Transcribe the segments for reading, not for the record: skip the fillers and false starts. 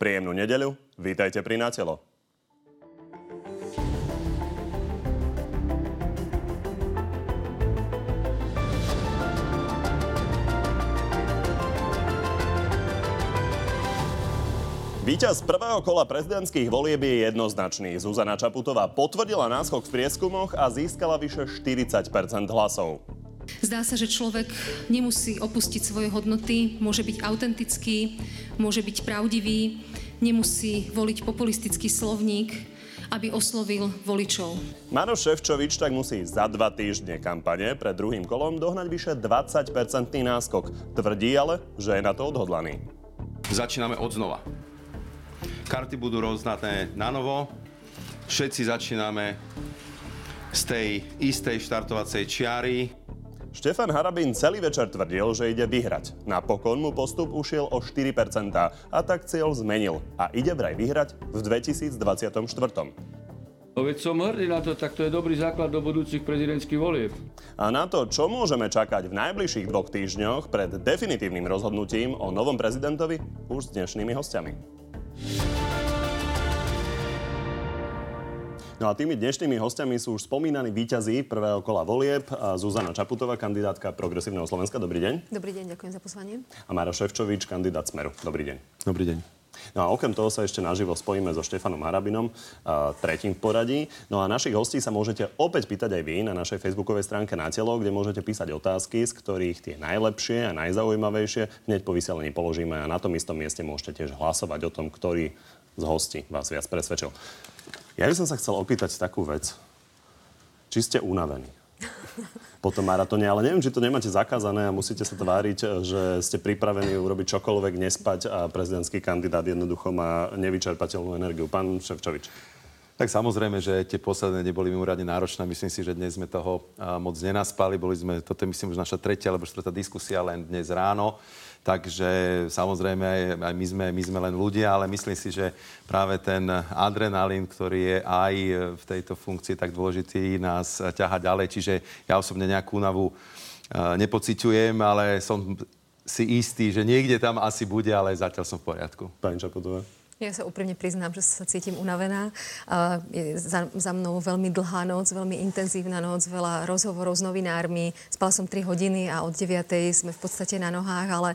Príjemnú nedeľu, vítajte pri Na Telo. Víťaz prvého kola prezidentských volieb je jednoznačný. Zuzana Čaputová potvrdila náskok v prieskumoch a získala vyše 40% hlasov. Zdá sa, že človek nemusí opustiť svoje hodnoty, môže byť autentický, môže byť pravdivý, nemusí voliť populistický slovník, aby oslovil voličov. Maroš Šefčovič tak musí za 2 týždne kampane pred druhým kolom dohnať vyše 20% náskok. Tvrdí ale, že je na to odhodlaný. Začíname od znova. Karty budú roznané na novo. Všetci začíname z tej istej štartovacej čiary. Štefan Harabin celý večer tvrdil, že ide vyhrať. Napokon mu postup ušiel o 4% a tak cieľ zmenil. A ide vraj vyhrať v 2024. No veď som hrdý na to, tak to je dobrý základ do budúcich prezidentských volieb. A na to, čo môžeme čakať v najbližších 2 týždňoch pred definitívnym rozhodnutím o novom prezidentovi, už s dnešnými hostiami. No a tými dnešnými hostiami sú už spomínaní víťazi prvého kola volieb. Zuzana Čaputová, kandidátka Progresívneho Slovenska. Dobrý deň. Dobrý deň, ďakujem za pozvanie. A Maroš Šefčovič, kandidát Smeru. Dobrý deň. Dobrý deň. No a okrem toho sa ešte naživo spojíme so Štefanom Harabinom, tretím v poradí. No a našich hostí sa môžete opäť pýtať aj vy na našej facebookovej stránke Na Telo, kde môžete písať otázky, z ktorých tie najlepšie a najzaujímavejšie hneď po vysielaní položíme a na tom istom mieste môžete tiež hlasovať o tom, ktorý z hostí vás viac presvedčil. Ja by som sa chcel opýtať takú vec. Či ste unavení po tom maratóne? Ale neviem, či to nemáte zakázané a musíte sa tváriť, že ste pripravení urobiť čokoľvek, nespať a prezidentský kandidát jednoducho má nevyčerpateľnú energiu. Pán Šefčovič. Tak samozrejme, že tie posledné neboli mimoriadne náročné. Myslím si, že dnes sme toho moc nenaspali. Boli sme, toto je myslím už naša tretia alebo štvrtá diskusia len dnes ráno. Takže samozrejme, aj my sme len ľudia, ale myslím si, že práve ten adrenalín, ktorý je aj v tejto funkcii tak dôležitý, nás ťaha ďalej. Čiže ja osobne nejakú únavu nepociťujem, ale som si istý, že niekde tam asi bude, ale zatiaľ som v poriadku. Pani Čaputová. Ja sa úprimne priznám, že sa cítim unavená. Je za mnou veľmi dlhá noc, veľmi intenzívna noc, veľa rozhovorov s novinármi. Spala som 3 hodiny a od 9:00 sme v podstate na nohách, ale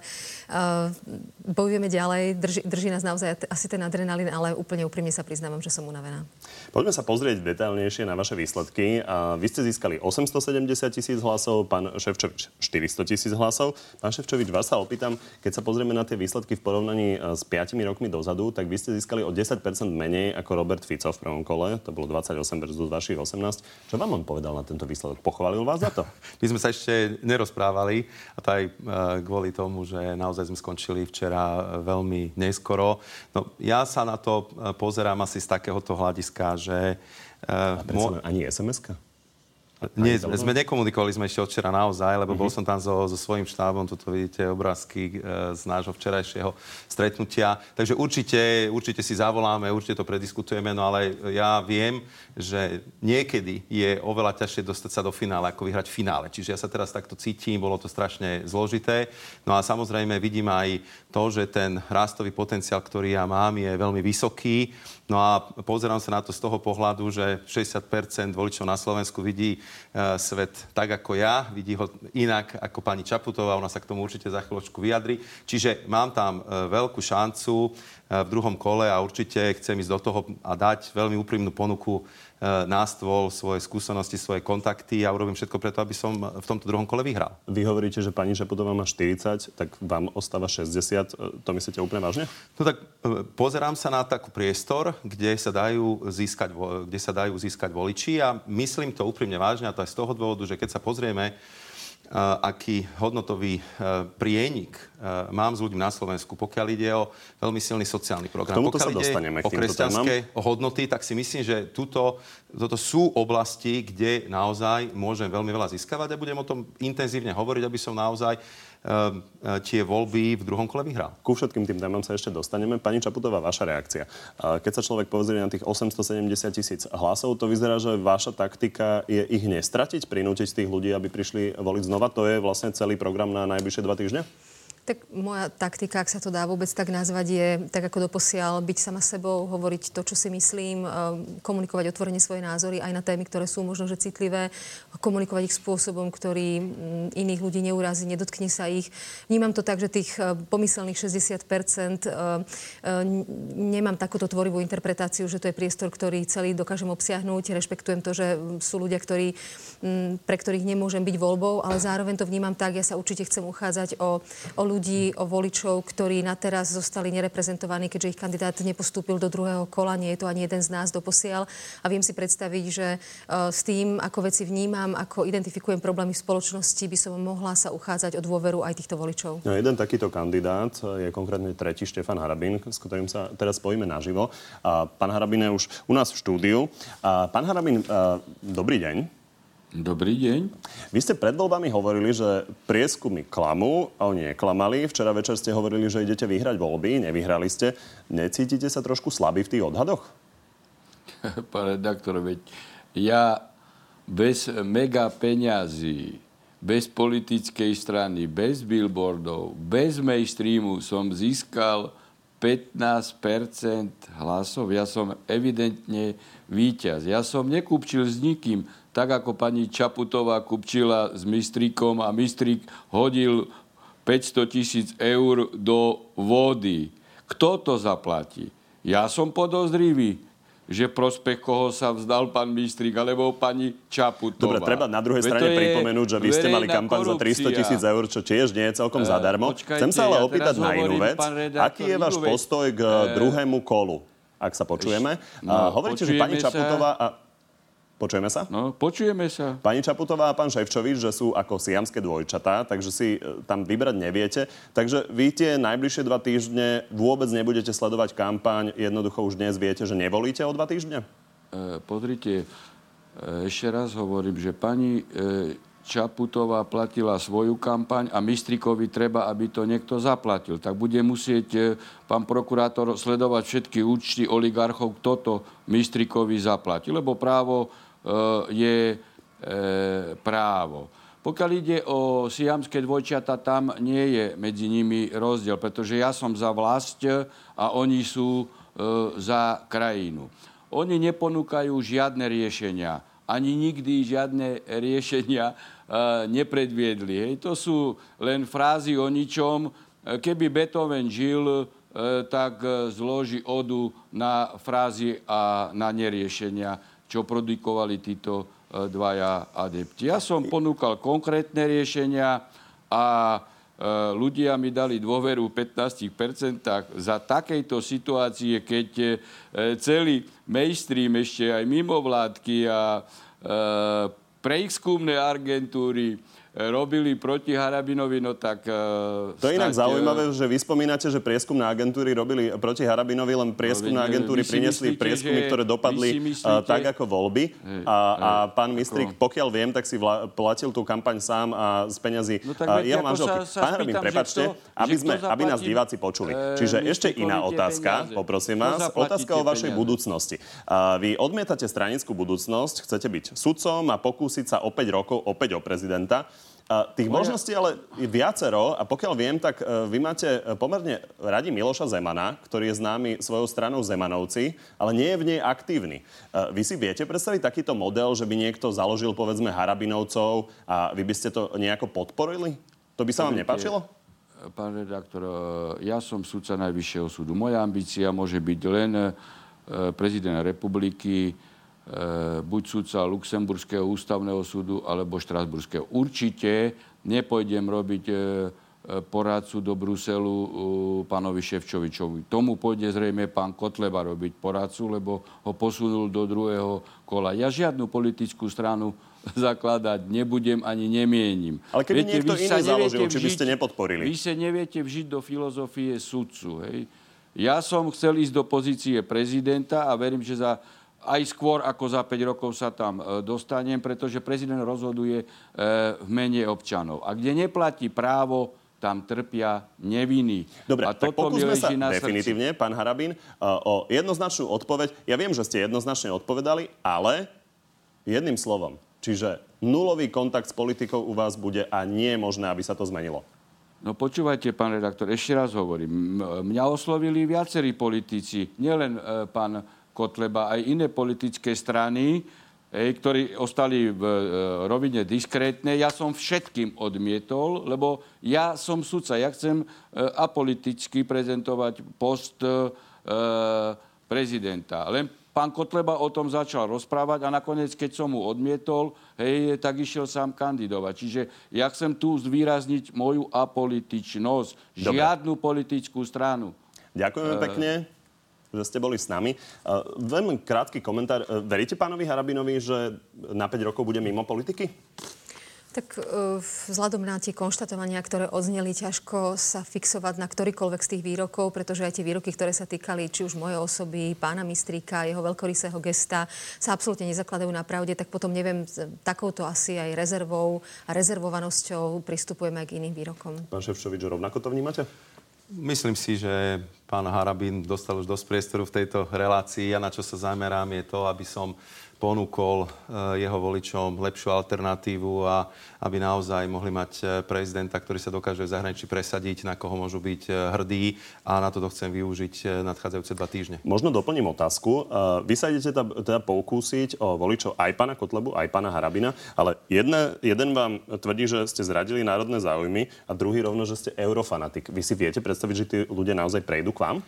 bojujeme ďalej. Drží nás naozaj asi ten adrenalín, ale úplne úprimne sa priznávam, že som unavená. Poďme sa pozrieť detailnejšie na vaše výsledky. Vy ste získali 870 000 hlasov, pán Šefčovič 400 000 hlasov. Pán Šefčovič, vás sa opýtam, keď sa pozrieme na tie výsledky v porovnaní s 5 rokmi dozadu, tak vy ste získali o 10% menej ako Robert Fico v prvom kole. To bolo 28 versus vašich 18. Čo vám on povedal na tento výsledok? Pochválil vás za to? My sme sa ešte nerozprávali a to aj kvôli tomu, že naozaj sme skončili včera veľmi neskoro. No, ja sa na to pozerám asi z takéhoto hľadiska, že... Ani SMS-ka? Nie, sme nekomunikovali sme ešte od včera naozaj, lebo bol som tam so svojím štábom, toto vidíte obrázky z nášho včerajšieho stretnutia. Takže určite si zavoláme, určite to prediskutujeme, no ale ja viem, že niekedy je oveľa ťažšie dostať sa do finále, ako vyhrať v finále. Čiže ja sa teraz takto cítim, bolo to strašne zložité. No a samozrejme vidím aj to, že ten rastový potenciál, ktorý ja mám, je veľmi vysoký. No a pozerám sa na to z toho pohľadu, že 60% voličov na Slovensku vidí svet tak ako ja, vidí ho inak ako pani Čaputová, ona sa k tomu určite za chvíľočku vyjadri. Čiže mám tam veľkú šancu v druhom kole a určite chcem ísť do toho a dať veľmi úprimnú ponuku na stôl, svoje skúsenosti, svoje kontakty a urobím všetko preto, aby som v tomto druhom kole vyhral. Vy hovoríte, že pani Čaputová má 40, tak vám ostáva 60. To myslíte úplne vážne? No tak pozerám sa na taký priestor, kde sa dajú získať voliči a myslím to úprimne vážne a to aj z toho dôvodu, že keď sa pozrieme, aký hodnotový prienik mám s ľuďmi na Slovensku, pokiaľ ide o veľmi silný sociálny program. Pokiaľ ide o kresťanské hodnoty, tak si myslím, že toto sú oblasti, kde naozaj môžem veľmi veľa získavať a budem o tom intenzívne hovoriť, aby som naozaj tie voľby v druhom kole vyhral. Ku všetkým tým témam sa ešte dostaneme. Pani Čaputová, vaša reakcia. Keď sa človek pozrie na tých 870 000 hlasov, to vyzerá, že vaša taktika je ich nestratiť, prinútiť tých ľudí, aby prišli voliť znova. To je vlastne celý program na najbližšie 2 týždne? Tak moja taktika, ak sa to dá vôbec tak nazvať, je tak ako doposiaľ byť sama sebou, hovoriť to, čo si myslím, komunikovať otvorene svoje názory aj na témy, ktoré sú možno že citlivé, komunikovať ich spôsobom, ktorý iných ľudí neurazí, nedotkne sa ich. Vnímam to tak, že tých pomyselných 60% nemám takúto tvorivú interpretáciu, že to je priestor, ktorý celý dokážem obsiahnuť. Rešpektujem to, že sú ľudia, pre ktorých nemôžem byť voľbou, ale zároveň to vnímam tak, ja sa určite chcem uchádzať o ľudí, o voličov, ktorí na teraz zostali nereprezentovaní, keďže ich kandidát nepostúpil do druhého kola, nie je to ani jeden z nás doposiaľ. A viem si predstaviť, že s tým, ako veci vnímam, ako identifikujem problémy v spoločnosti, by som mohla sa uchádzať o dôveru aj týchto voličov. No, jeden takýto kandidát je konkrétne tretí Štefan Harabin, s ktorým sa teraz spojíme naživo. Pán Harabin je už u nás v štúdiu. Pán Harabin, dobrý deň. Dobrý deň. Vy ste pred voľbami hovorili, že prieskumy klamú, a oni neklamali. Včera večer ste hovorili, že idete vyhrať voľby, nevyhrali ste. Necítite sa trošku slabý v tých odhadoch? Pán redaktor, veď ja bez mega peňazí, bez politickej strany, bez billboardov, bez mainstreamu som získal 15% hlasov. Ja som evidentne víťaz. Ja som nekúpčil s nikým. Tak ako pani Čaputová kupčila s Mistrikom a Mistrik hodil 500 000 eur do vody. Kto to zaplatí? Ja som podozrivý, že prospech koho sa vzdal pán Mistrik alebo pani Čaputová. Dobre, treba na druhej strane pripomenúť, že vy ste mali kampaň za 300 000 eur, čo tiež nie je celkom zadarmo. Počkajte, chcem sa ale opýtať na inú vec. Aký je váš postoj k druhému kolu? Ak sa počujeme. Hovoríte, že pani Čaputová... Počujeme sa? No, počujeme sa. Pani Čaputová a pán Šefčovič, že sú ako siamské dvojčatá, takže si tam vybrať neviete. Takže vy tie najbližšie 2 týždne vôbec nebudete sledovať kampaň. Jednoducho už dnes viete, že nevolíte o 2 týždne? Pozrite, ešte raz hovorím, že pani Čaputová platila svoju kampaň a Mistrikovi treba, aby to niekto zaplatil. Tak bude musieť pán prokurátor sledovať všetky účty oligarchov, kto to Mistrikovi zaplatí, lebo právo je právo. Pokiaľ ide o siamské dvojčiata, tam nie je medzi nimi rozdiel, pretože ja som za vlast a oni sú za krajinu. Oni neponúkajú žiadne riešenia, ani nikdy žiadne riešenia nepredviedli. Hej. To sú len frázy o ničom. Keby Beethoven žil, tak zloží odu na frázy a na neriešenia, čo produkovali títo dvaja adepti. Ja som ponúkal konkrétne riešenia a ľudia mi dali dôveru v 15% za takejto situácie, keď celý mainstream, ešte aj mimovládky a prieskumné agentúry robili proti Harabinovi, no tak... To je inak zaujímavé, že vy spomínate, že prieskumné agentúry robili proti Harabinovi, len prieskumné agentúry priniesli prieskumy, ktoré dopadli tak ako voľby. A pán Mistrik, pokiaľ viem, tak si platil tú kampaň sám a z peňazí jeho manželky. Pán Harabin, prepáčte, aby nás diváci počuli. Čiže ešte iná otázka, poprosím vás. Otázka o vašej budúcnosti. Vy odmietate stranickú budúcnosť, chcete byť sudcom a pokúsiť sa o 5 rokov opäť o prezidenta. Tých možností ale viacero a pokiaľ viem, tak vy máte pomerne radi Miloša Zemana, ktorý je známy svojou stranou Zemanovci, ale nie je v nej aktívny. Vy si viete predstaviť takýto model, že by niekto založil povedzme Harabinovcov a vy by ste to nejako podporili? To by sa vám nepáčilo? Pán redaktor, ja som sudca Najvyššieho súdu. Moja ambícia môže byť len prezident republiky, buď sudca Luxemburského ústavného súdu alebo Štrasburského. Určite nepôjdem robiť poradcu do Bruselu pánovi Šefčovičovi. Tomu pôjde zrejme pán Kotleba robiť poradcu, lebo ho posunul do druhého kola. Ja žiadnu politickú stranu zakladať nebudem ani nemienim. Ale keby niekto iný založil, či by ste nepodporili? Vy sa neviete vžiť do filozofie sudcu. Hej? Ja som chcel ísť do pozície prezidenta a verím, že za... Aj skôr ako za 5 rokov sa tam dostanem, pretože prezident rozhoduje v mene občanov. A kde neplatí právo, tam trpia neviny. Dobre, a tak pokúsme sa definitívne, pán Harabin, o jednoznačnú odpoveď. Ja viem, že ste jednoznačne odpovedali, ale jedným slovom. Čiže nulový kontakt s politikou u vás bude a nie je možné, aby sa to zmenilo. No počúvajte, pán redaktor, ešte raz hovorím. Mňa oslovili viacerí politici, nielen pán Kotleba, aj iné politické strany, ktorí ostali v rovine diskrétnej. Ja som všetkým odmietol, lebo ja som sudca. Ja chcem apoliticky prezentovať post prezidenta. Len pán Kotleba o tom začal rozprávať a nakoniec, keď som mu odmietol, tak išiel sám kandidovať. Čiže ja chcem tu zvýrazniť moju apolitičnosť. Dobre. Žiadnu politickú stranu. Ďakujeme pekne, že ste boli s nami. Veľmi krátky komentár. Veríte pánovi Harabinovi, že na 5 rokov bude mimo politiky? Tak vzhľadom na tie konštatovania, ktoré odzneli, ťažko sa fixovať na ktorýkoľvek z tých výrokov, pretože aj tie výroky, ktoré sa týkali či už mojej osoby, pána Mistríka, jeho veľkorysého gesta, sa absolútne nezakladajú na pravde, tak potom neviem, takouto asi aj rezervou a rezervovanosťou pristupujeme aj k iným výrokom. Pán Šefčovič, rovnako to vnímate? Myslím si, že pán Harabin dostal už dosť priestoru v tejto relácii. Ja na čo sa zamerám je to, aby som ponúkol jeho voličom lepšiu alternatívu a aby naozaj mohli mať prezidenta, ktorý sa dokáže v zahraničí presadiť, na koho môžu byť hrdí, a na toto chcem využiť nadchádzajúce 2 týždne. Možno doplním otázku. Vy sa idete teda pokúsiť o voličov aj pána Kotlebu, aj pána Harabina, ale jeden vám tvrdí, že ste zradili národné záujmy a druhý rovno, že ste eurofanatik. Vy si viete predstaviť, že tí ľudia naozaj prejdú k vám?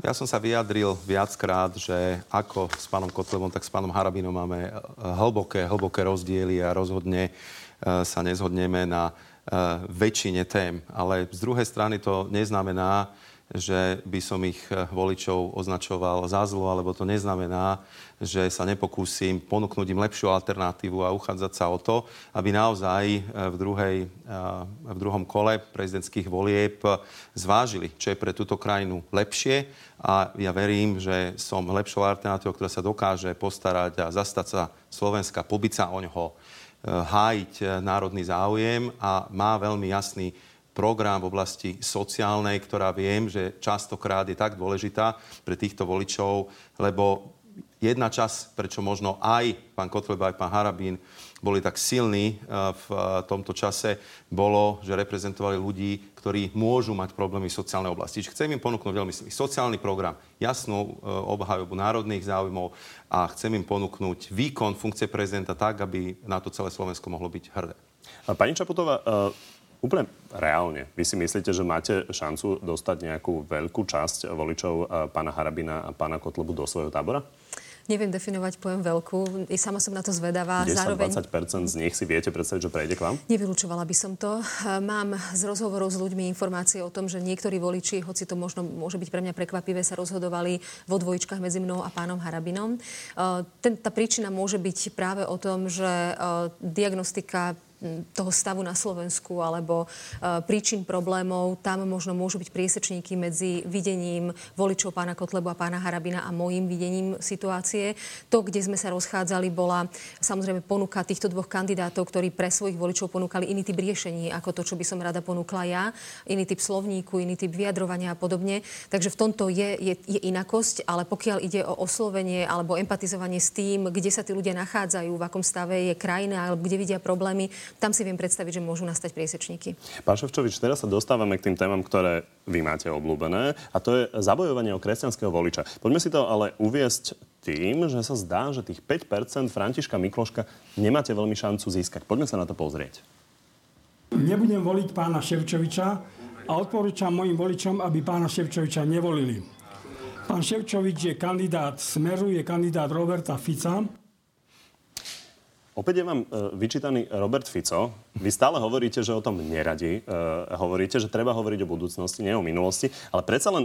Ja som sa vyjadril viackrát, že ako s pánom Kotlebom, tak s pánom Harabinom máme hlboké rozdiely a rozhodne sa nezhodneme na väčšine tém. Ale z druhej strany to neznamená, že by som ich voličov označoval za zlo, alebo to neznamená, že sa nepokúsim ponúknuť im lepšiu alternatívu a uchádzať sa o to, aby naozaj v druhom kole prezidentských volieb zvážili, čo je pre túto krajinu lepšie. A ja verím, že som lepšou alternatívou, ktorá sa dokáže postarať a zastať sa Slovenska, pobiť sa o ňoho, hájiť národný záujem a má veľmi jasný program v oblasti sociálnej, ktorá viem, že častokrát je tak dôležitá pre týchto voličov, lebo jedna časť, prečo možno aj pán Kotleba, aj pán Harabin boli tak silní v tomto čase, bolo, že reprezentovali ľudí, ktorí môžu mať problémy v sociálnej oblasti. Čiže chcem im ponúknuť veľmi sociálny program, jasnú obhajobu národných záujmov a chcem im ponúknuť výkon funkcie prezidenta tak, aby na to celé Slovensko mohlo byť hrdé. Pani Čaputová, úplne reálne, vy si myslíte, že máte šancu dostať nejakú veľkú časť voličov pána Harabina a pána Kotlebu do svojho tábora? Neviem definovať pojem veľkú. I sama som na to zvedavá. 10-20% z nich si viete predstaviť, že prejde k vám? Nevylučovala by som to. Mám z rozhovorov s ľuďmi informácie o tom, že niektorí voliči, hoci to možno môže byť pre mňa prekvapivé, sa rozhodovali vo dvojičkách medzi mnou a pánom Harabinom. Tá príčina môže byť práve o tom, že diagnostika toho stavu na Slovensku alebo príčin problémov, tam možno môžu byť priesečníky medzi videním voličov pána Kotlebu a pána Harabina a mojím videním situácie. To, kde sme sa rozchádzali, bola samozrejme ponuka týchto dvoch kandidátov, ktorí pre svojich voličov ponúkali iný typ riešení ako to, čo by som rada ponúkla ja, iný typ slovníku, iný typ vyjadrovania a podobne. Takže v tomto je inakosť, ale pokiaľ ide o oslovenie alebo empatizovanie s tým, kde sa tí ľudia nachádzajú, v akom stave je krajina alebo kde vidia problémy, tam si viem predstaviť, že môžu nastať priesečníky. Pán Šefčovič, teraz sa dostávame k tým témam, ktoré vy máte obľúbené, a to je zabojovanie o kresťanského voliča. Poďme si to ale uviesť tým, že sa zdá, že tých 5% Františka Mikloška nemáte veľmi šancu získať. Poďme sa na to pozrieť. Nebudem voliť pána Šefčoviča a odporúčam mojim voličom, aby pána Šefčoviča nevolili. Pán Šefčovič je kandidát Smeru, je kandidát Roberta Fica. Opäť je vám vyčítaný Robert Fico. Vy stále hovoríte, že o tom neradi. Hovoríte, že treba hovoriť o budúcnosti, nie o minulosti. Ale predsa len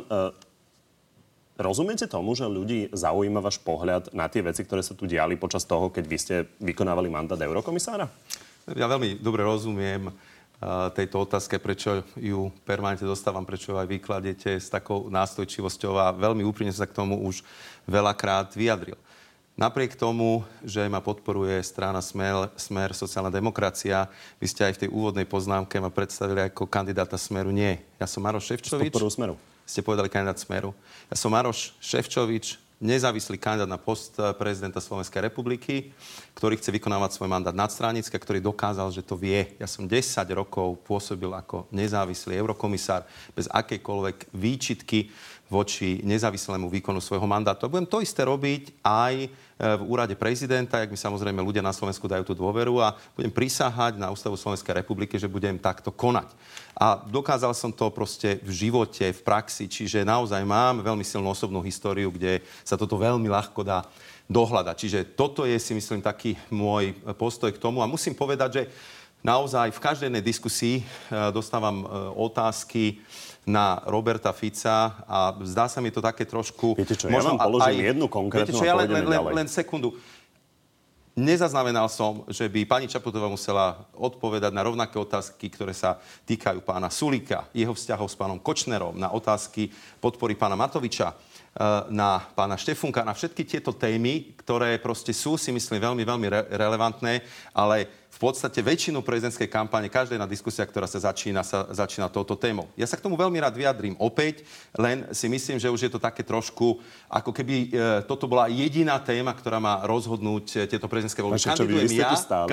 rozumiete tomu, že ľudí zaujíma váš pohľad na tie veci, ktoré sa tu diali počas toho, keď vy ste vykonávali mandát eurokomisára? Ja veľmi dobre rozumiem tejto otázke, prečo ju permanentne dostávam, prečo aj vykladete s takou nástojčivosťou, a veľmi úprimne sa k tomu už veľakrát vyjadril. Napriek tomu, že ma podporuje strana Smer, sociálna demokracia, vy ste aj v tej úvodnej poznámke ma predstavili ako kandidáta Smeru. Nie. Ja som Maroš Šefčovič. S podporou Smeru. Ste povedali kandidát Smeru. Ja som Maroš Šefčovič, nezávislý kandidát na post prezidenta Slovenskej republiky, ktorý chce vykonávať svoj mandát nadstránicky, ktorý dokázal, že to vie. Ja som 10 rokov pôsobil ako nezávislý eurokomisár bez akejkoľvek výčitky voči nezávislému výkonu svojho mandátu. A budem to isté robiť aj v úrade prezidenta, jak mi samozrejme ľudia na Slovensku dajú tú dôveru, a budem prisahať na ústavu Slovenskej republiky, že budem takto konať. A dokázal som to proste v živote, v praxi, čiže naozaj mám veľmi silnú osobnú históriu, kde sa toto veľmi ľahko dá dohľadať. Čiže toto je, si myslím, taký môj postoj k tomu. A musím povedať, že naozaj v každej jednej diskusii dostávam otázky na Roberta Fica a zdá sa mi to také trošku... Viete čo, možno, ja vám položím aj jednu konkrétnu, viete čo, a pôjdeme ďalej. Len sekundu. Nezaznamenal som, že by pani Čaputová musela odpovedať na rovnaké otázky, ktoré sa týkajú pána Sulíka, jeho vzťahov s pánom Kočnerom, na otázky podpory pána Matoviča, na pána Štefunka, na všetky tieto témy, ktoré proste sú, si myslím, veľmi, veľmi relevantné, ale v podstate väčšinu prezidentskej kampane, každá jedna diskusia, ktorá sa začína touto témou. Ja sa k tomu veľmi rád vyjadrím opäť, len si myslím, že už je to také trošku, ako keby toto bola jediná téma, ktorá má rozhodnúť tieto prezidentské voľby.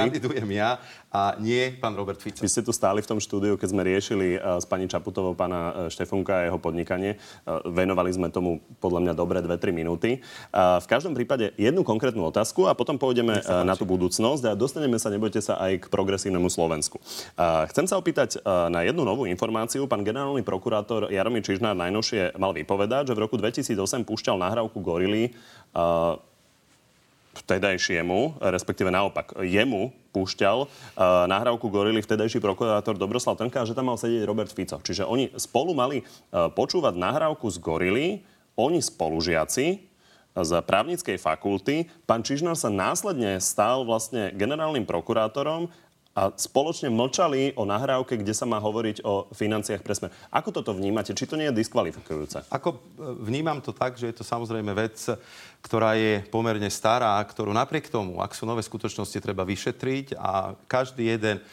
Kandidujem ja a nie pán Robert Fico. Vy ste tu stáli v tom štúdiu, keď sme riešili s pani Čaputovou pána Štefunka a jeho podnikanie. Venovali sme tomu podľa mňa dobre 2-3 minúty. V každom prípade jednu konkrétnu otázku a potom pôjdeme na tú budúcnosť a dostaneme sa, nebojte sa, aj k Progresívnemu Slovensku. Chcem sa opýtať na jednu novú informáciu. Pán generálny prokurátor Jaromír Čižnár najnovšie mal vypovedať, že v roku 2008 púšťal nahrávku gorily vtedajšiemu, respektíve naopak, jemu púšťal nahrávku gorily vtedajší prokurátor Dobroslav Trnka, že tam mal sedieť Robert Fico. Čiže oni spolu mali počúvať nahrávku z gorily, oni spolužiaci z právnickej fakulty. Pán Čižnár sa následne stal vlastne generálnym prokurátorom a spoločne mlčali o nahrávke, kde sa má hovoriť o financiách pre Smer. Ako toto vnímate? Či to nie je diskvalifikujúce? Ako vnímam to tak, že je to samozrejme vec, ktorá je pomerne stará, ktorú napriek tomu, ak sú nové skutočnosti, treba vyšetriť a každý jeden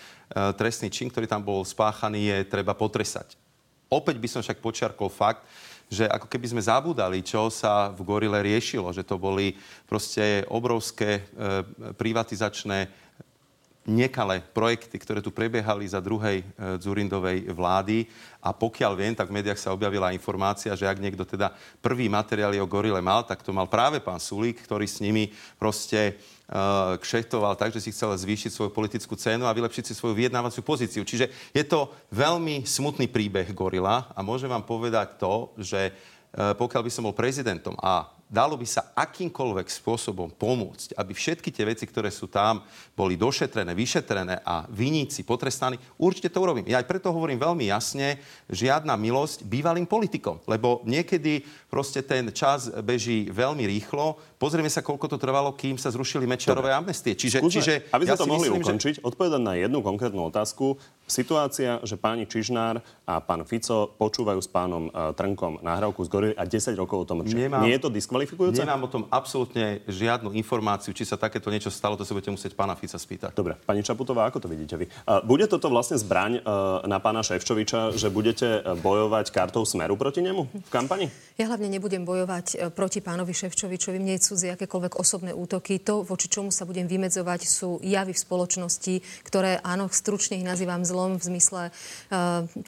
trestný čin, ktorý tam bol spáchaný, je treba potresať. Opäť by som však počiarkol fakt, že ako keby sme zabúdali, čo sa v gorile riešilo, že to boli proste obrovské privatizačné nekalé projekty, ktoré tu prebiehali za druhej Dzurindovej vlády, a pokiaľ viem, tak v médiách sa objavila informácia, že ak niekto teda prvý materiál o gorile mal, tak to mal práve pán Sulík, ktorý s nimi proste kšeftoval tak, že si chcel zvýšiť svoju politickú cenu a vylepšiť si svoju vyjednávaciu pozíciu. Čiže je to veľmi smutný príbeh gorila a môžem vám povedať to, že pokiaľ by som bol prezidentom a dalo by sa akýmkoľvek spôsobom pomôcť, aby všetky tie veci, ktoré sú tam, boli došetrené, vyšetrené a viníci potrestaní, určite to urobím. Ja aj preto hovorím veľmi jasne, žiadna milosť bývalým politikom, lebo niekedy proste ten čas beží veľmi rýchlo. Pozrieme sa, koľko to trvalo, kým sa zrušili Mečerové amnestie. Čiže aby sme ja to mohli ukončiť, odpovedať na jednu konkrétnu otázku. Situácia, že páni Čižnár a pán Fico počúvajú s pánom Trnkom nahrávku z gorily a 10 rokov o tom mlčia. Nie je to diskvalifikujúce? Nemám o tom absolútne žiadnu informáciu, či sa takéto niečo stalo, to sa budete musieť pána Fica spýtať. Dobre, pani Čaputová, ako to vidíte vy? Bude toto vlastne zbraň na pána Šefčoviča, že budete bojovať kartou Smeru proti nemu v kampani? Ja hlavne nebudem bojovať proti pánovi Šefčovičovi. Mne cudzie akékoľvek osobné útoky. To, voči čomu sa budem vymedzovať, sú javy v spoločnosti, ktoré, áno, stručne ich nazývam zlom v zmysle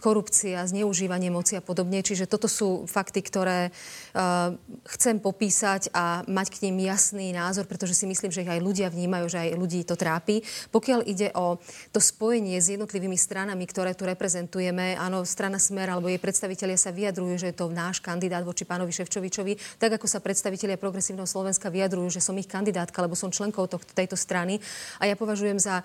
korupcia, zneužívanie moci a podobne. Čiže toto sú fakty, ktoré chcem popísať a mať k nim jasný názor, pretože si myslím, že ich aj ľudia vnímajú, že aj ľudí to trápi. Pokiaľ ide o to spojenie s jednotlivými stranami, ktoré tu reprezentujeme, áno, strana Smer alebo jej predstavitelia sa vyjadrujú, že je to náš kandidát voči pánovi Šefčovičovi, tak ako sa predstavitelia Progresívneho Slovenska vyjadrujú, že som ich kandidátka, lebo som členkou tejto strany. A ja považujem za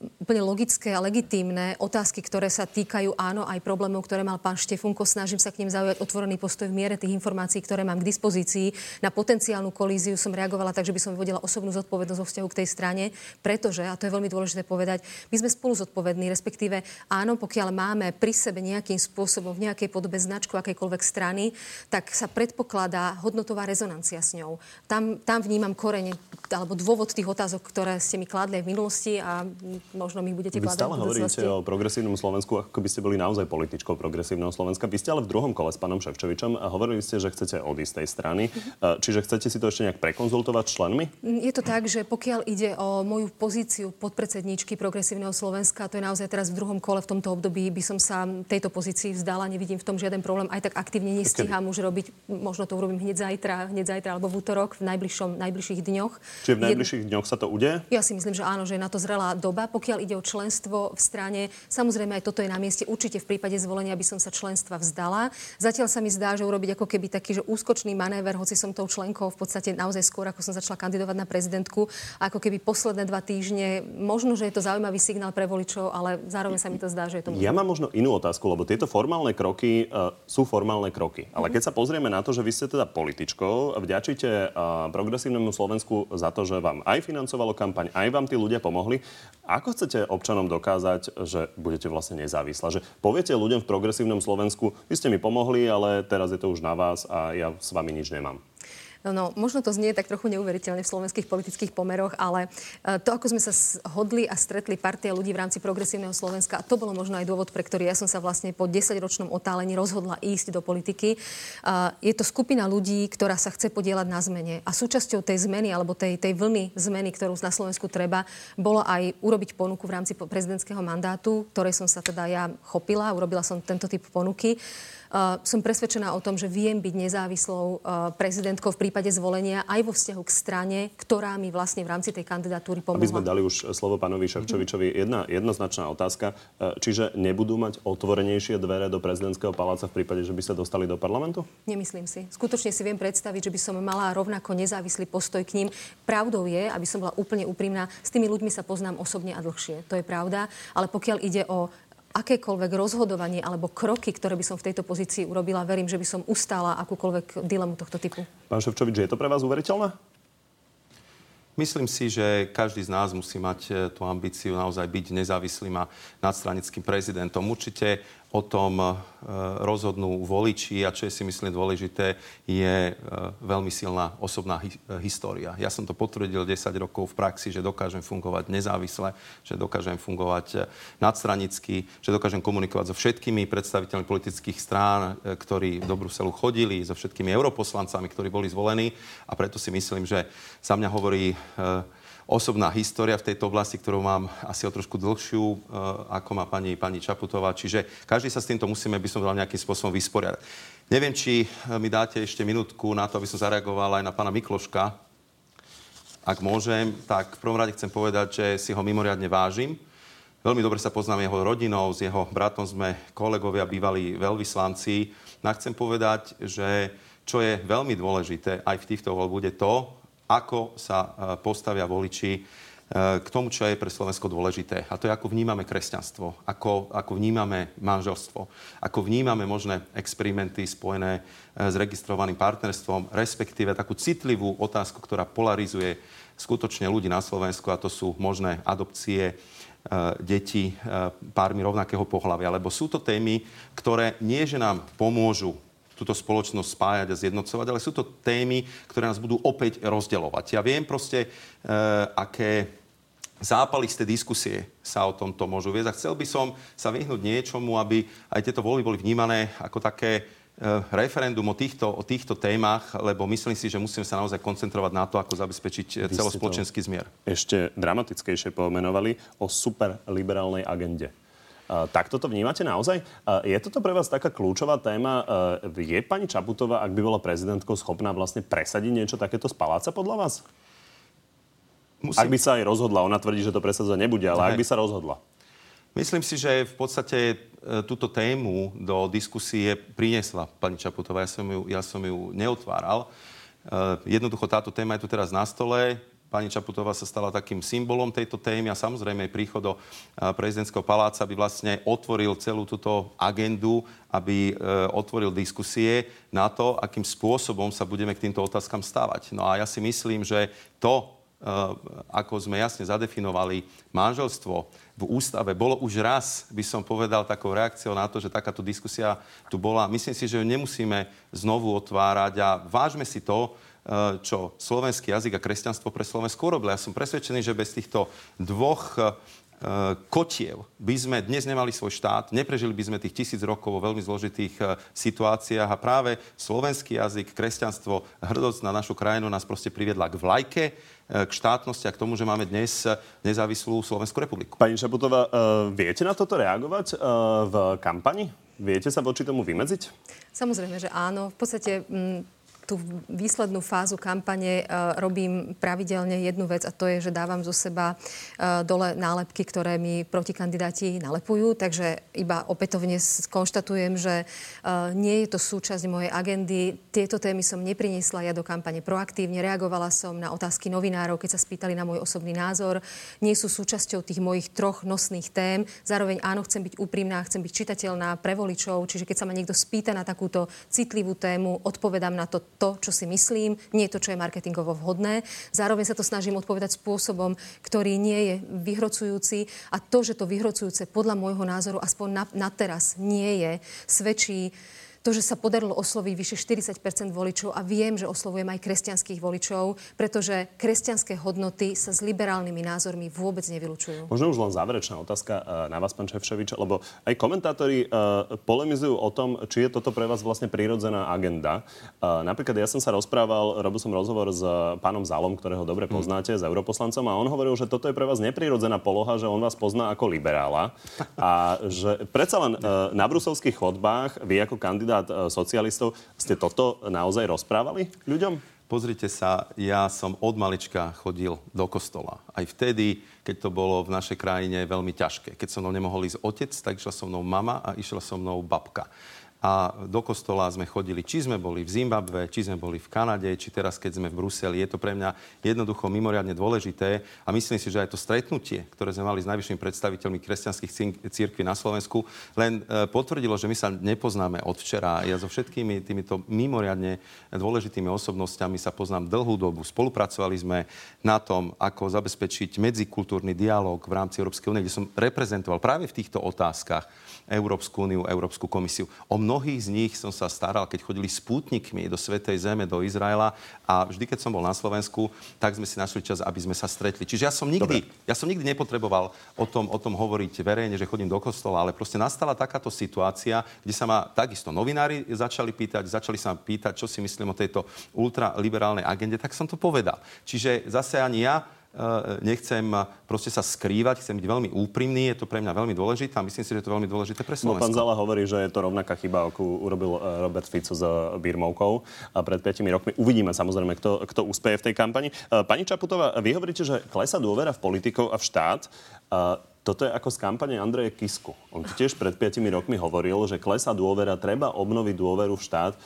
úplne logické a legitímne otázky, ktoré sa týkajú, áno, aj problémov, ktoré mal pán Štefunko. Snažím sa k nim zaujať otvorený postoj v miere tých informácií, ktoré mám k dispozícii. Na potenciálnu kolíziu som reagovala tak, že by som vyvodila osobnú zodpovednosť vo vzťahu k tej strane, pretože, a to je veľmi dôležité povedať, my sme spolu zodpovední, respektíve áno, pokiaľ máme pri sebe nejakým spôsobom v nejakej podobe značku akejkoľvek strany, tak sa predpokladá hodnotová rezonancia s ňou. Tam vnímam koreň alebo dôvod tých otázok, ktoré ste mi kladli v minulosti a možno mi budete kladať v budúcnosti. Vy stále hovoríte o Progresívnom Slovensku, ako by ste boli naozaj političkou Progresívneho Slovenska. Vy ste ale v druhom kole s pánom Šefčovičom a hovorili ste, že chcete odísť z tej strany. Čiže chcete si to ešte nejak prekonzultovať s členmi? Je to tak, že pokiaľ ide o moju pozíciu podpredsedníčky Progresívneho Slovenska, to je naozaj teraz v druhom kole v tomto období, by som sa tejto pozícii vzdala, nevidím v tom žiaden problém. Aj tak aktívne nestíham už robiť, možno to urobím hneď zajtra alebo v utorok, v najbližších dňoch. Čiže v najbližších dňoch sa to udeje? Ja si myslím, že áno, že je na to zrelá doba. Pokiaľ ide o členstvo v strane, samozrejme aj toto je na mieste. Určite v prípade zvolenia by som sa členstva vzdala. Zatiaľ sa mi zdá, že urobiť ako keby taký, že úskočný manéver, hoci som tou členkou v podstate naozaj skôr, ako som začala kandidovať na prezidentku, ako keby posledné 2 týždne, možno že je to zaujímavý signál pre voličov, ale zároveň sa mi to zdá, že je to možno. Ja mám možno inú otázku, lebo tieto formálne kroky sú formálne kroky. Ale keď sa pozrieme na to, že vy ste teda političkou, vďačíte Progresívnemu Slovensku za to, že vám aj financovalo kampaň, aj vám tí ľudia pomohli. Ako chcete občanom dokázať, že budete vlastne nezávislá? Že poviete ľuďom v Progresívnom Slovensku, vy ste mi pomohli, ale teraz je to už na vás a ja s vami nič nemám. No, možno to znie tak trochu neuveriteľne v slovenských politických pomeroch, ale to, ako sme sa zhodli a stretli partia ľudí v rámci Progresívneho Slovenska, a to bolo možno aj dôvod, pre ktorý ja som sa vlastne po 10-ročnom otálení rozhodla ísť do politiky. Je to skupina ľudí, ktorá sa chce podieľať na zmene. A súčasťou tej zmeny, alebo tej vlny zmeny, ktorú na Slovensku treba, bolo aj urobiť ponuku v rámci prezidentského mandátu, ktorej som sa teda ja chopila, urobila som tento typ ponuky. Som presvedčená o tom, že viem byť nezávislou prezidentkou v prípade zvolenia aj vo vzťahu k strane, ktorá mi vlastne v rámci tej kandidatúry pomohla. Aby sme dali už slovo pánovi Šefčovičovi, jednoznačná otázka. Čiže nebudú mať otvorenejšie dvere do prezidentského paláca v prípade, že by sa dostali do parlamentu? Nemyslím si. Skutočne si viem predstaviť, že by som mala rovnako nezávislý postoj k ním. Pravdou je, aby som bola úplne úprimná, s tými ľuďmi sa poznám osobne a dlhšie. To je pravda, ale pokiaľ ide o akékoľvek rozhodovanie alebo kroky, ktoré by som v tejto pozícii urobila, verím, že by som ustála akúkoľvek dilemu tohto typu. Pán Šefčovič, je to pre vás uveriteľné? Myslím si, že každý z nás musí mať tú ambíciu naozaj byť nezávislým a nadstranickým prezidentom. Určite o tom rozhodnú voliči a čo je si myslím dôležité, je veľmi silná osobná história. Ja som to potvrdil 10 rokov v praxi, že dokážem fungovať nezávisle, že dokážem fungovať nadstranicky, že dokážem komunikovať so všetkými predstaviteľmi politických strán, ktorí do Bruselu chodili, so všetkými europoslancami, ktorí boli zvolení a preto si myslím, že za mňa hovorí osobná história v tejto oblasti, ktorú mám asi o trošku dlhšiu, ako má pani Čaputová. Čiže každý sa s týmto musíme, by som dal nejakým spôsobom vysporiadať. Neviem, či mi dáte ešte minútku na to, aby som zareagoval aj na pána Mikloška. Ak môžem, tak v prvom rade chcem povedať, že si ho mimoriadne vážim. Veľmi dobre sa poznám jeho rodinou, s jeho bratom sme kolegovia, bývalí veľvyslanci. A chcem povedať, že čo je veľmi dôležité aj v týchto voľbách, bude to, ako sa postavia voliči k tomu, čo je pre Slovensko dôležité. A to je, ako vnímame kresťanstvo, ako vnímame manželstvo, ako vnímame možné experimenty spojené s registrovaným partnerstvom, respektíve takú citlivú otázku, ktorá polarizuje skutočne ľudí na Slovensku, a to sú možné adopcie detí pármi rovnakého pohlavia. Lebo sú to témy, ktoré nie že nám pomôžu túto spoločnosť spájať a zjednocovať, ale sú to témy, ktoré nás budú opäť rozdeľovať. Ja viem proste, aké zápalisté diskusie sa o tomto môžu viesť. A chcel by som sa vyhnúť niečomu, aby aj tieto voľby boli vnímané ako také referendum o týchto témach, lebo myslím si, že musíme sa naozaj koncentrovať na to, ako zabezpečiť celospoločenský zmier. Ešte dramatickejšie pomenovali o superliberálnej agende. Takto to vnímate naozaj? Je toto pre vás taká kľúčová téma? Je pani Čaputová, ak by bola prezidentkou, schopná vlastne presadiť niečo takéto z paláca podľa vás? Ak by sa aj rozhodla. Ona tvrdí, že to presadzovať nebude, ale ak by sa rozhodla. Myslím si, že v podstate túto tému do diskusie priniesla pani Čaputová. Ja som ju neotváral. Jednoducho táto téma je tu teraz na stole. Pani Čaputová sa stala takým symbolom tejto témy a samozrejme jej príchod do prezidentského paláca by vlastne otvoril celú túto agendu, aby otvoril diskusie na to, akým spôsobom sa budeme k týmto otázkam stávať. No a ja si myslím, že to, ako sme jasne zadefinovali manželstvo v ústave. Bolo už raz, by som povedal, takou reakciou na to, že takáto diskusia tu bola. Myslím si, že ju nemusíme znovu otvárať a vážme si to, čo slovenský jazyk a kresťanstvo pre Slovensko urobili. Ja som presvedčený, že bez týchto dvoch kotiev by sme dnes nemali svoj štát, neprežili by sme tých 1000 rokov vo veľmi zložitých situáciách a práve slovenský jazyk, kresťanstvo, hrdosť na našu krajinu nás proste priviedla k vlajke, k štátnosti a k tomu, že máme dnes nezávislú Slovenskú republiku. Pani Čaputová, viete na toto reagovať v kampani? Viete sa voči tomu vymedziť? Samozrejme, že áno. V podstate tú výslednú fázu kampane robím pravidelne jednu vec a to je, že dávam zo seba dole nálepky, ktoré mi protikandidáti nalepujú, takže iba opätovne skonštatujem, že nie je to súčasť mojej agendy. Tieto témy som nepriniesla ja do kampane proaktívne, reagovala som na otázky novinárov, keď sa spýtali na môj osobný názor. Nie sú súčasťou tých mojich troch nosných tém. Zároveň áno, chcem byť úprimná, chcem byť čitateľná pre voličov, čiže keď sa ma niekto spýta na takúto citlivú tému, odpovedám na to, čo si myslím, nie to, čo je marketingovo vhodné. Zároveň sa to snažím odpovedať spôsobom, ktorý nie je vyhrocujúci a to, že to vyhrocujúce podľa môjho názoru aspoň na teraz nie je, svedčí to, že sa podarilo osloviť vyše 40% voličov a viem, že oslovujem aj kresťanských voličov, pretože kresťanské hodnoty sa s liberálnymi názormi vôbec nevylučujú. Možno už len záverečná otázka na vás, pán Šefčovič, lebo aj komentátori polemizujú o tom, či je toto pre vás vlastne prírodzená agenda. Napríklad ja som sa rozprával, robil som rozhovor s pánom Zálom, ktorého dobre poznáte, s europoslancom a on hovoril, že toto je pre vás neprirodzená poloha, že on vás pozná ako liberála a že predsa len na bruselských chodbách vy ako kandidát socialistov. Ste toto naozaj rozprávali ľuďom? Pozrite sa, ja som od malička chodil do kostola. Aj vtedy, keď to bolo v našej krajine veľmi ťažké. Keď so mnou nemohol ísť otec, tak išla so mnou mama a išla so mnou babka. A do kostola sme chodili, či sme boli v Zimbabwe, či sme boli v Kanade, či teraz, keď sme v Bruseli. Je to pre mňa jednoducho mimoriadne dôležité a myslím si, že aj to stretnutie, ktoré sme mali s najvyššími predstaviteľmi kresťanských cirkví na Slovensku, len potvrdilo, že my sa nepoznáme od včera. Ja so všetkými týmito mimoriadne dôležitými osobnostiami sa poznám dlhú dobu. Spolupracovali sme na tom, ako zabezpečiť medzikultúrny dialóg v rámci Európskej únie, kde som reprezentoval práve v týchto otázkach Európsku úniu, Európsku komisiu. Mnohých z nich som sa staral, keď chodili s pútnikmi do Svätej zeme, do Izraela a vždy, keď som bol na Slovensku, tak sme si našli čas, aby sme sa stretli. Čiže ja som nikdy nepotreboval o tom hovoriť verejne, že chodím do kostola, ale proste nastala takáto situácia, kde sa ma takisto novinári začali sa ma pýtať, čo si myslím o tejto ultraliberálnej agende, tak som to povedal. Čiže zase ani ja nechcem proste sa skrývať, chcem byť veľmi úprimný, je to pre mňa veľmi dôležité a myslím si, že je to veľmi dôležité pre Slovensko. No, pán Zala hovorí, že je to rovnaká chyba, ako urobil Robert Fico s Birmovkou pred 5 rokmi. Uvidíme samozrejme, kto uspeje v tej kampani. Pani Čaputová, vy hovoríte, že klesá dôvera v politikov a v štát. Toto je ako z kampane Andreja Kisku. On tiež pred 5 rokmi hovoril, že klesá dôvera, treba obnoviť dôveru v štát.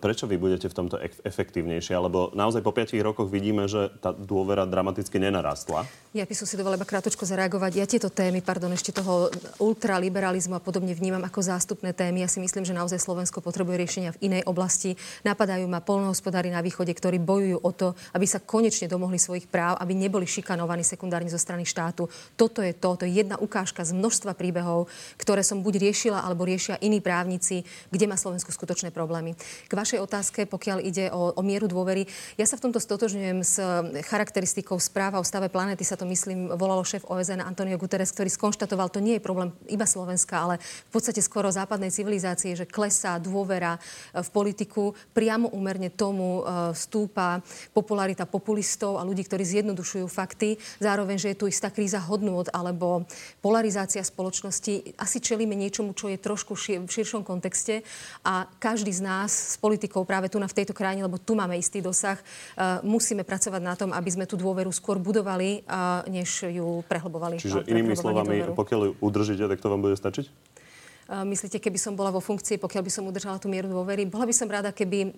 Prečo vy budete v tomto efektívnejšie? Lebo naozaj po 5 rokoch vidíme, že tá dôvera dramaticky nenarastla. Ja by som si dovolila iba krátko zareagovať. Ja tieto témy, ešte toho ultraliberalizmu a podobne vnímam ako zástupné témy. Ja si myslím, že naozaj Slovensko potrebuje riešenia v inej oblasti. Napadajú ma poľnohospodári na východe, ktorí bojujú o to, aby sa konečne domohli svojich práv, aby neboli šikanovaní sekundárne zo strany štátu. Toto je jedna ukážka z množstva príbehov, ktoré som buď riešila, alebo riešia iní právnici, kde má Slovensko skutočné problémy. K vašej otázke, pokiaľ ide o mieru dôvery, ja sa v tomto stotožňujem s charakteristikou správa o stave planéty, sa to myslím volalo šéf OSN António Guterres, ktorý skonštatoval, to nie je problém iba Slovenska, ale v podstate skoro západnej civilizácie, že klesá dôvera v politiku, priamo úmerne tomu stúpa popularita populistov a ľudí, ktorí zjednodušujú fakty, zároveň že je tu istá kríza hodnôt alebo polarizácia spoločnosti. Asi čelíme niečomu, čo je trošku v širšom kontexte a každý z nás s politikou práve tu na v tejto krajine, lebo tu máme istý dosah, musíme pracovať na tom, aby sme tú dôveru skôr budovali, než ju prehlbovali. Čiže inými slovami, pokiaľ ju udržíte, tak to vám bude stačiť? Myslíte, keby som bola vo funkcii, pokiaľ by som udržala tú mieru dôvery? Bola by som rada, keby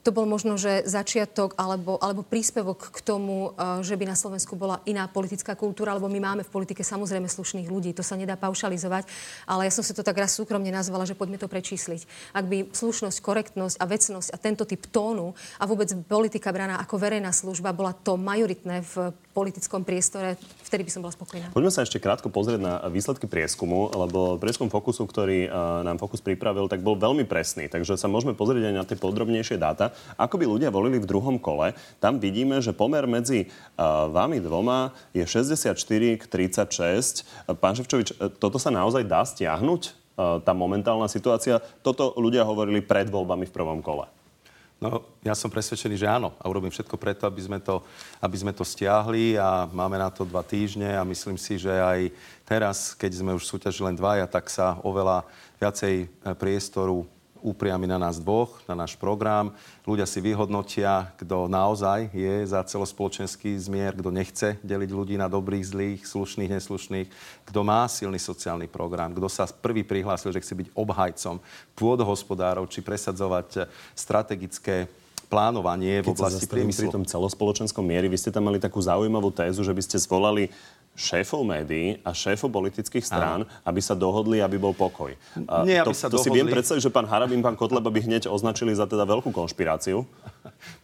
to bol možno, že začiatok alebo príspevok k tomu, že by na Slovensku bola iná politická kultúra, lebo my máme v politike samozrejme slušných ľudí, to sa nedá paušalizovať, ale ja som si to tak raz súkromne nazvala, že poďme to prečísliť. Ak by slušnosť, korektnosť a vecnosť a tento typ tónu a vôbec politika braná ako verejná služba bola to majoritné v politickom priestore, vtedy by som bola spokojná. Poďme sa ešte krátko pozrieť na výsledky prieskumu, lebo prieskum Fokusu, ktorý nám Fokus pripravil, tak bol veľmi presný, takže sa môžeme pozrieť aj na tie podrobnejšie dáta. Ako by ľudia volili v druhom kole, tam vidíme, že pomer medzi vami dvoma je 64:36. Pán Šefčovič, toto sa naozaj dá stiahnuť? Tá momentálna situácia, toto ľudia hovorili pred voľbami v prvom kole. No, ja som presvedčený, že áno. A urobím všetko preto, aby sme to stiahli a máme na to 2 týždne a myslím si, že aj teraz, keď sme už súťažili len 2, tak sa oveľa viacej priestoru upriami na nás dvoch, na náš program. Ľudia si vyhodnotia, kto naozaj je za celospoločenský zmier, kto nechce deliť ľudí na dobrých, zlých, slušných, neslušných, kto má silný sociálny program, kto sa prvý prihlásil, že chce byť obhajcom pôdohospodárov či presadzovať strategické plánovanie v oblasti priemyslu. Pri tom celospoločenskom mieri, vy ste tam mali takú zaujímavú tézu, že by ste zvolali šéfov médií a šéfov politických strán, aby sa dohodli, aby bol pokoj. Nie, aby to si viem predstaviť, že pán Harabin, pán Kotleba by hneď označili za teda veľkú konšpiráciu.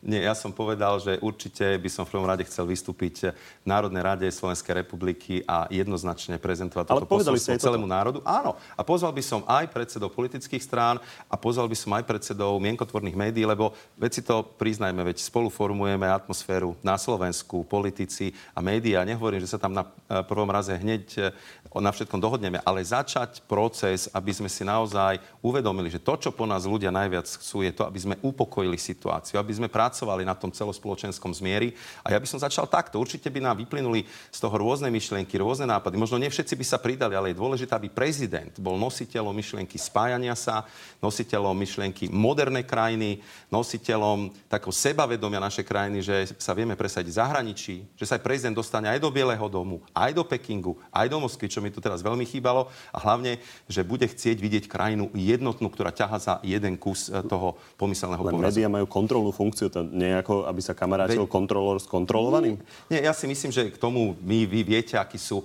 Nie, ja som povedal, že určite by som v prvom rade chcel vystúpiť v Národnej rade Slovenskej republiky a jednoznačne prezentovať toto posolstvo celému národu. Áno. A pozval by som aj predsedov politických strán a pozval by som aj predsedov mienkotvorných médií, lebo veci to priznajme, veď spolu formujeme atmosféru na Slovensku, politici a médiá. Nehovorím, že sa tam na prvom raze hneď na všetkom dohodneme, ale začať proces, aby sme si naozaj uvedomili, že to, čo po nás ľudia najviac chcú, je to, aby sme upokojili situáciu, aby sme pracovali na tom celospoločenskom zmieri. A ja by som začal takto. Určite by nám vyplynuli z toho rôzne myšlienky, rôzne nápady. Možno nie všetci by sa pridali, ale je dôležité, aby prezident bol nositeľom myšlienky spájania sa, nositeľom myšlienky modernej krajiny, nositeľom takého sebavedomia našej krajiny, že sa vieme presadiť v zahraničí, že sa aj prezident dostane aj do Bieleho domu, aj do Pekingu, aj do Moskvy, čo mi tu teraz veľmi chýbalo, a hlavne, že bude chcieť vidieť krajinu jednotnú, ktorá ťahá za jeden kus toho pomyselného povrazu. Médiá majú kontrolnú funkciu, to nejako, aby sa kamarátil kontrolór s kontrolovaným? Nie, ja si myslím, že k tomu vy viete, akí sú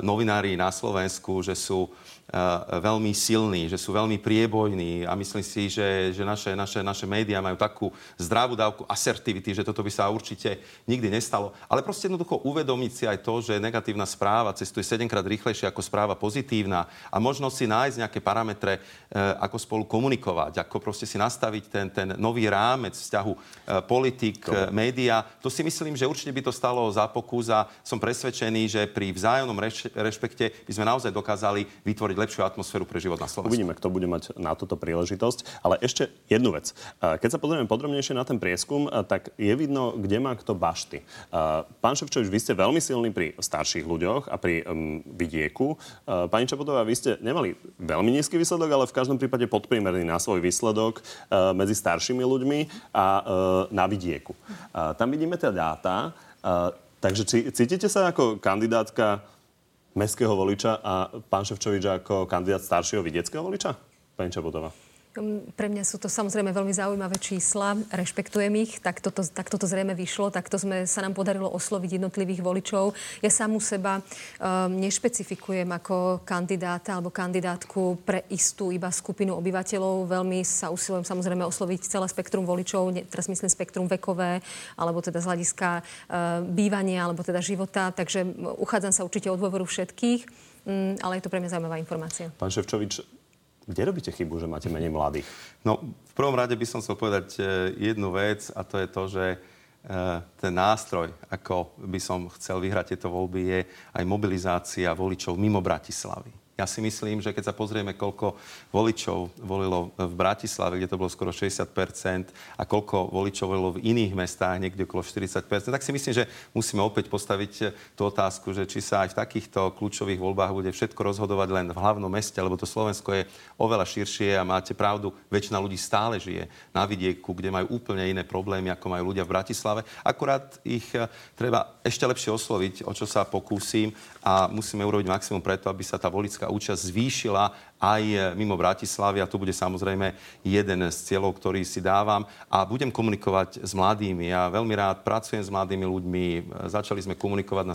novinári na Slovensku, že sú veľmi silní, že sú veľmi priebojní a myslím si, že naše médiá majú takú zdravú dávku asertivity, že toto by sa určite nikdy nestalo. Ale proste jednoducho uvedomiť si aj to, že negatívna správa cestuje 7-krát rýchlejšie ako správa pozitívna a možno si nájsť nejaké parametre, ako spolu komunikovať, ako proste si nastaviť ten nový rámec vzťahu politik, médiá. To si myslím, že určite by to stalo za pokus a som presvedčený, že pri vzájomnom rešpekte by sme naozaj dokázali vytvoriť lepšiu atmosféru pre život na Slovensku. Uvidíme, kto bude mať na toto príležitosť. Ale ešte jednu vec. Keď sa pozrieme podrobnejšie na ten prieskum, tak je vidno, kde má kto bašty. Pán Šefčovič, vy ste veľmi silní pri starších ľuďoch a pri vidieku. Pani Čaputová, vy ste nemali veľmi nízky výsledok, ale v každom prípade podpriemerný na svoj výsledok medzi staršími ľuďmi a na vidieku. Tam vidíme tie dáta. Takže cítite sa ako kandidátka mestského voliča a pán Šefčovič ako kandidát staršieho vidieckého voliča? Pani Čaputová. Pre mňa sú to samozrejme veľmi zaujímavé čísla, rešpektujem ich, tak toto zrejme vyšlo, takto sa nám podarilo osloviť jednotlivých voličov. Ja samu seba nešpecifikujem ako kandidáta alebo kandidátku pre istú iba skupinu obyvateľov. Veľmi sa usilujem samozrejme osloviť celé spektrum voličov, teraz myslím spektrum vekové, alebo teda z hľadiska bývania, alebo teda života, takže uchádzam sa určite od dôveru všetkých, ale je to pre mňa zaujímavá informácia. Pán Šefčovič, kde robíte chybu, že máte menej mladých? No, v prvom rade by som chcel povedať jednu vec a to je to, že ten nástroj, ako by som chcel vyhrať tieto voľby, je aj mobilizácia voličov mimo Bratislavy. Ja si myslím, že keď sa pozrieme, koľko voličov volilo v Bratislave, kde to bolo skoro 60%, a koľko voličov volilo v iných mestách, niekde okolo 40%, tak si myslím, že musíme opäť postaviť tú otázku, že či sa aj v takýchto kľúčových voľbách bude všetko rozhodovať len v hlavnom meste, lebo to Slovensko je oveľa širšie a máte pravdu, väčšina ľudí stále žije na vidieku, kde majú úplne iné problémy, ako majú ľudia v Bratislave. Akurát ich treba ešte lepšie osloviť, o čo sa pokúsim, a musíme urobiť maximum preto, aby sa tá voličská účasť zvýšila aj mimo Bratislavy. A to bude samozrejme jeden z cieľov, ktorý si dávam. A budem komunikovať s mladými. Ja veľmi rád pracujem s mladými ľuďmi. Začali sme komunikovať na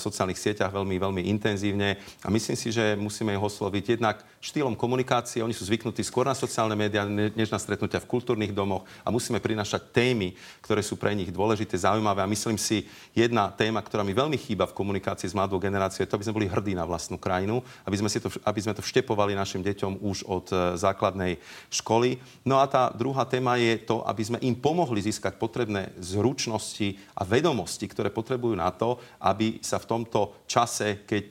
sociálnych sieťach veľmi, veľmi intenzívne. A myslím si, že musíme ich osloviť jednak štýlom komunikácie. Oni sú zvyknutí skôr na sociálne médiá, než na stretnutia v kultúrnych domoch. A musíme prinášať témy, ktoré sú pre nich dôležité, zaujímavé. A myslím si, jedna téma, ktorá mi veľmi chýba v komunikácii s mladou generáciou, je to, aby sme boli hrdí na vlastnú krajinu, aby sme to vštepovali našim deťom už od základnej školy. No a tá druhá téma je to, aby sme im pomohli získať potrebné zručnosti a vedomosti, ktoré potrebujú na to, aby sa v tomto čase, keď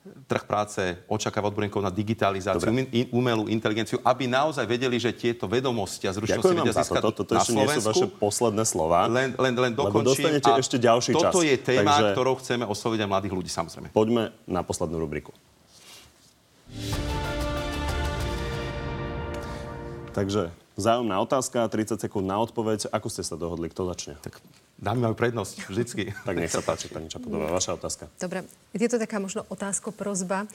trh práce očakáva od odborníkov na digitalizáciu, umelú inteligenciu, aby naozaj vedeli, že tieto vedomosti a zručnosti vedia získať na Slovensku. Toto ešte nie sú vaše posledné slova. Len dokončím. Lebo ešte ďalší čas. Toto je téma, ktorou chceme osloviť aj mladých ľudí, samozrejme. Poďme na poslednú rubriku. Takže vzájomná otázka, 30 sekúnd na odpoveď. Ako ste sa dohodli? Kto začne? Tak dámy majú prednosť vždycky. Tak nech sa páči, pani Čaputová, vaša otázka. Dobre, je to taká možno otázka-prosba.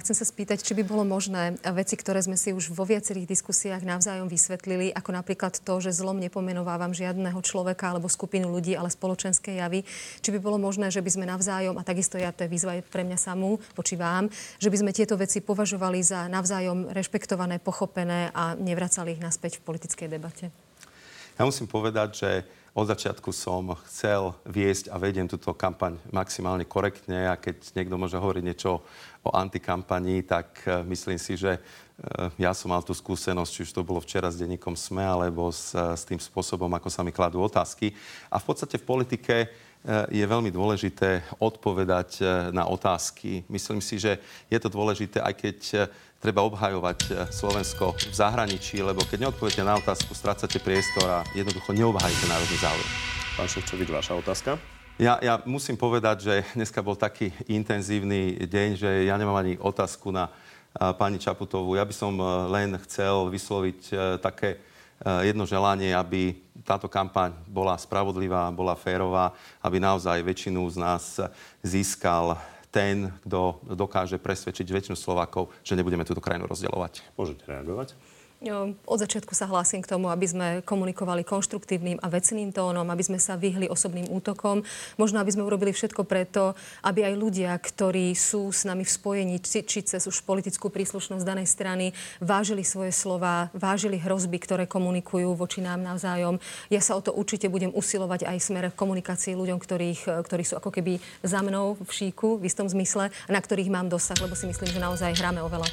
Chcem sa spýtať, či by bolo možné veci, ktoré sme si už vo viacerých diskusiách navzájom vysvetlili, ako napríklad to, že zlom nepomenovávam žiadneho človeka alebo skupinu ľudí, ale spoločenské javy, či by bolo možné, že by sme navzájom, a takisto ja, to je výzva pre mňa samú, voči vám, že by sme tieto veci považovali za navzájom rešpektované, pochopené a nevracali ich naspäť v politickej debate. Ja musím povedať, že od začiatku som chcel viesť a vediem túto kampaň maximálne korektne, a keď niekto môže hovoriť niečo o antikampanii, tak myslím si, že ja som mal tú skúsenosť, či už to bolo včera s denníkom SME, alebo s tým spôsobom, ako sa mi kladú otázky. A v podstate v politike je veľmi dôležité odpovedať na otázky. Myslím si, že je to dôležité, aj keď treba obhajovať Slovensko v zahraničí, lebo keď neodpoviete na otázku, strácate priestor a jednoducho neobhajíte národný záujem. Pán Šefčovič, vaša otázka? Ja musím povedať, že dneska bol taký intenzívny deň, že ja nemám ani otázku na pani Čaputovú. Ja by som len chcel vysloviť také jedno želanie, aby táto kampaň bola spravodlivá, bola férová, aby naozaj väčšinu z nás získal ten, kto dokáže presvedčiť väčšinu Slovákov, že nebudeme túto krajinu rozdeľovať. Môžete reagovať? Od začiatku sa hlásim k tomu, aby sme komunikovali konštruktívnym a vecným tónom, aby sme sa vyhli osobným útokom. Možno, aby sme urobili všetko preto, aby aj ľudia, ktorí sú s nami v spojení, či cez už politickú príslušnosť danej strany, vážili svoje slová, vážili hrozby, ktoré komunikujú voči nám navzájom. Ja sa o to určite budem usilovať aj v smere komunikácii ľuďom, ktorí sú ako keby za mnou v šíku, v istom zmysle, na ktorých mám dosah, lebo si myslím, že naozaj hráme oveľa.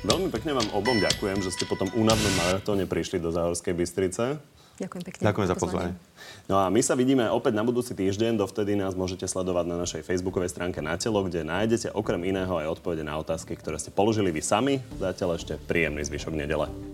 Veľmi pekne vám obom ďakujem, že ste po tom únavnom maratóne prišli do Záhorskej Bystrice. Ďakujem pekne. Ďakujem za pozvanie. No a my sa vidíme opäť na budúci týždeň. Dovtedy nás môžete sledovať na našej facebookovej stránke Na Telo, kde nájdete okrem iného aj odpovede na otázky, ktoré ste položili vy sami. Zatiaľ ešte príjemný zvyšok nedele.